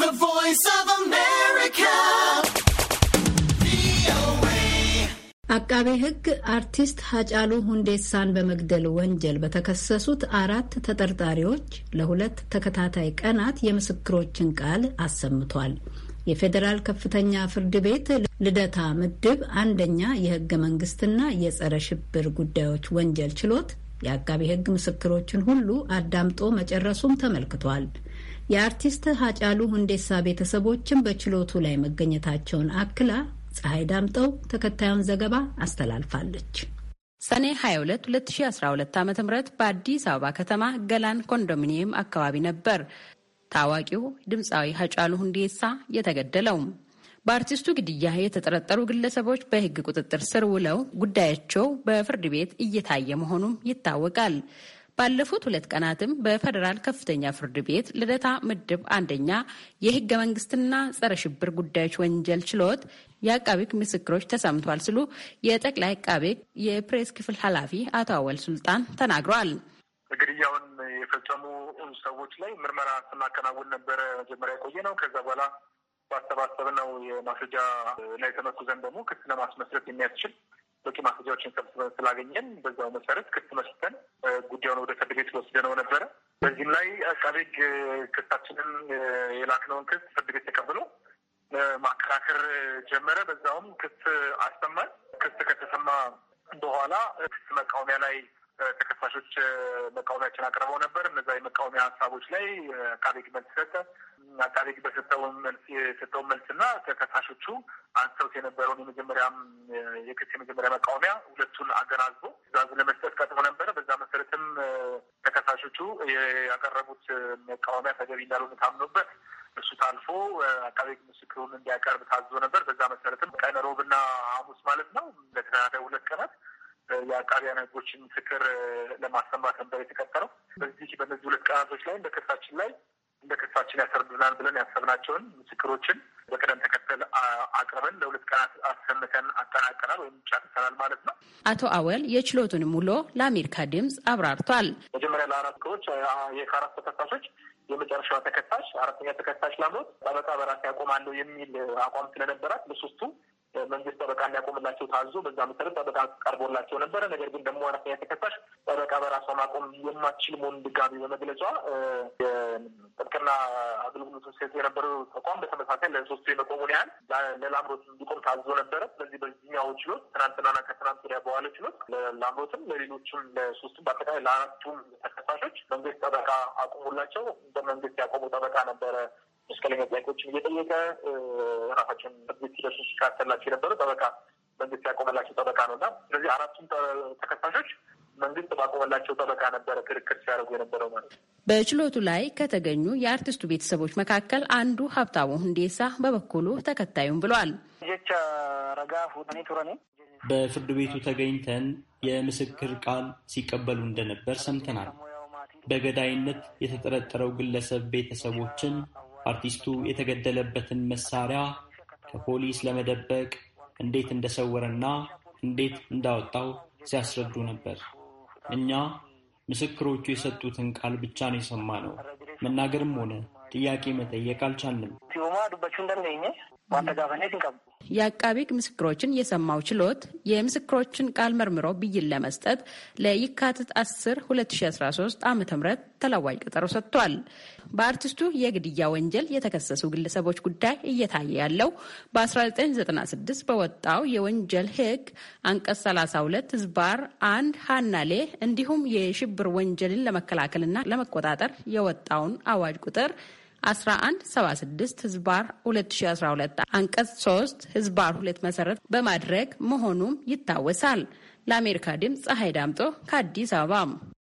The Voice of America. ዐቃቤ ህግ አርቲስት ሃጫሉ ሁንዴሳን በመግደል ወንጀል በተከሰሱት 4 ተጠርጣሪዎች ለሁለት ተከታታይ ቀናት የምስክሮችን ቃል አሰምቷል። የፌደራል ከፍተኛ ፍርድ ቤት ልደታ ምድብ አንደኛ የህገ መንግስትና የጸረ ሽብር ጉዳዮች ወንጀል ችሎት የዐቃቤ ህግ ምስክሮችን ሁሉ አዳምጦ መጨረሱም ተመልክቷል። የአርቲስት ሃጫሉ ሁንዴሳ ቤተሰቦችም በችሎቱ ላይ መገኘታቸውን አክላ ፀሐይ ዳምጠው ተከታዩን ዘገባ አስተላልፋለች። ሰኔ 22 2012 ዓ.ም በአዲስ አበባ ከተማ ገላን ኮንዶሚኒየም አካባቢ ነበር ታዋቂው ድምጻዊ ሃጫሉ ሁንዴሳ የተገደለው። በአርቲስቱ ግድያ የተጠረጠሩ ግለሰቦች በህግ ቁጥጥር ስር ውለው ጉዳያቸው በፍርድ ቤት እየታየ መሆኑም ይታወቃል። ባለፉት 2 ቀናትም በፌደራል ከፍተኛ ፍርድ ቤት ልደታ ምድብ አንደኛ የህገ መንግስትና ጸረ ሽብር ጉዳዮች ወንጀል ችሎት የዐቃቤ ህግ ምስክሮች ተሰምቷል ሲሉ የጠቅላይ ዐቃቤ ህግ የፕሬስ ክፍል ኃላፊ አቶ አወል ሱልጣን ተናግረዋል። ግድያውን የፈጸሙ ሰዎች ላይ ምርመራ ስናከናውን ነበር መጀመሪያ የቆየነው። ከዛ በኋላ ባሰባሰብነው የማስረጃ ላይ ተመርኩዘን ደግሞ ክስ ለማስመስረት የሚያስችል በቂ ማስረጃዎችን ሰብስበን ስላገኘን በዛው መሰረት ክስ መስርተን ጉዳዩን ወደ ፍርድ ቤት ወስደነው ነበረ። በዚህም ላይ ዐቃቤ ህግ ክሳችንን የላክነውን ክስ ፍርድ ቤት ተቀብሎ ማከራከር ጀመረ። በዛውም ክስ አሰማን። ክስ ከተሰማ በኋላ ክስ መቃወሚያ ላይ ተከሳሾች መቃወሚያቸውን አቅርበው ነበር። እነዛ የመቃወሚያ ሀሳቦች ላይ ዐቃቤ ህግ መልስ ሰጠ። ዐቃቤ ህግ በሰጠው መልስና ተከሳሾቹ አንስተውት የነበረውን የመጀመሪያ መቃወሚያ ሁለቱን አገናዝቦ ትዕዛዝ ለመስጠት ቀጥሮ ነበረ። በዛ መሰረትም ተከሳሾቹ ያቀረቡት መቃወሚያ ተገቢ እንዳልሆነ ታምኖበት እሱ ታልፎ ዐቃቤ ህግ ምስክሩን እንዲያቀርብ ታዞ ነበር። በዛ መሰረትም ቀን ሮብና ሐሙስ ማለት ነው ለተከታታይ 2 ቀናት የዐቃቢያን ህጎችን ምስክር ለማሰማት ነበር የተቀጠረው። በእነዚህ 2 ቀናቶች ላይ እንደ ክሳችን ያስረዱናል ብለን ያሰብናቸውን ምስክሮችን በቅደም ተከተል አቅርበን ለ2 ቀናት አሰምተን አጠናቀናል ወይም ጨርሰናል ማለት ነው። አቶ አወል የችሎቱንም ውሎ ለአሜሪካ ድምፅ አብራርቷል። መጀመሪያ ለ4 ክሮች ከ4 ተከሳሾች የመጨረሻዋ ተከሳሽ አራተኛ ተከሳሽ ላምሮት ጠበቃ በራሴ ያቆማለሁ የሚል አቋም ስለነበራት ለ3ቱ መንግስት ጠበቃ እንዲያቆምላቸው ታዞ በዛ መሰረት ጠበቃ ቀርቦላቸው ነበረ። ነገር ግን ደግሞ አራተኛ ተከሳሽ ጠበቃ በራሷ ማቆም የማትችል መሆኑን ድጋሚ በመግለጿ የጥብቅና አገልግሎቱን ሲሰጥ የነበረው ተቋም በተመሳሳይ ለ3 የመቆሙን ያህል ለላምሮት እንዲቆም ታዞ ነበረ። ስለዚህ በዚህኛው ችሎት ትናንትናና ከትናንት ወዲያ በኋላ ችሎት ለላምሮትም ለሌሎችም ለ3ቱም በአጠቃላይ ለ4ቱም ተከሳሾች መንግስት ጠበቃ አቆሙላቸው። በመንግስት ያቆሙ ጠበቃ ነበረ እስከለኛ ጥያቄዎችን እየጠየቀ ራሳቸውን እዚህ ሲደርሱ ሲካተላቸው የነበረው ጠበቃ መንግስት ያቆመላቸው ጠበቃ ነውና ስለዚህ 4ቱም ተከሳሾች መንግስት ባቆመላቸው ጠበቃ ነበረ ክርክር ሲያደርጉ የነበረው ማለት ነው። በችሎቱ ላይ ከተገኙ የአርቲስቱ ቤተሰቦች መካከል አንዱ ሀብታሙ ሁንዴሳ በበኩሉ ተከታዩም ብሏል። በፍርድ ቤቱ ተገኝተን የምስክር ቃል ሲቀበሉ እንደነበር ሰምተናል። በገዳይነት የተጠረጠረው ግለሰብ ቤተሰቦችን አርቲስቱ የተገደለበትን መሳሪያ ከፖሊስ ለመደበቅ እንዴት እንደሰወረና እንዴት እንዳወጣው ሲያስረዱ ነበር። እኛ ምስክሮቹ የሰጡትን ቃል ብቻ ነው የሰማነው። መናገርም ሆነ ጥያቄ መጠየቅ አልቻልንም። የዐቃቤ ህግ ምስክሮችን የሰማው ችሎት የምስክሮችን ቃል መርምሮ ብይን ለመስጠት ለየካቲት 10 2013 ዓ.ም ተለዋጭ ቀጠሮ ሰጥቷል። በአርቲስቱ የግድያ ወንጀል የተከሰሱ ግለሰቦች ጉዳይ እየታየ ያለው በ1996 በወጣው የወንጀል ህግ አንቀጽ 32 ዝባር 1 ሃናሌ እንዲሁም የሽብር ወንጀልን ለመከላከልና ለመቆጣጠር የወጣውን አዋጅ ቁጥር 1176 ህዝባር 2012 አንቀጽ 3 ህዝባር 2 መሰረት በማድረግ መሆኑም ይታወሳል። ለአሜሪካ ድምጽ ፀሐይ ዳምጦ ከአዲስ አበባ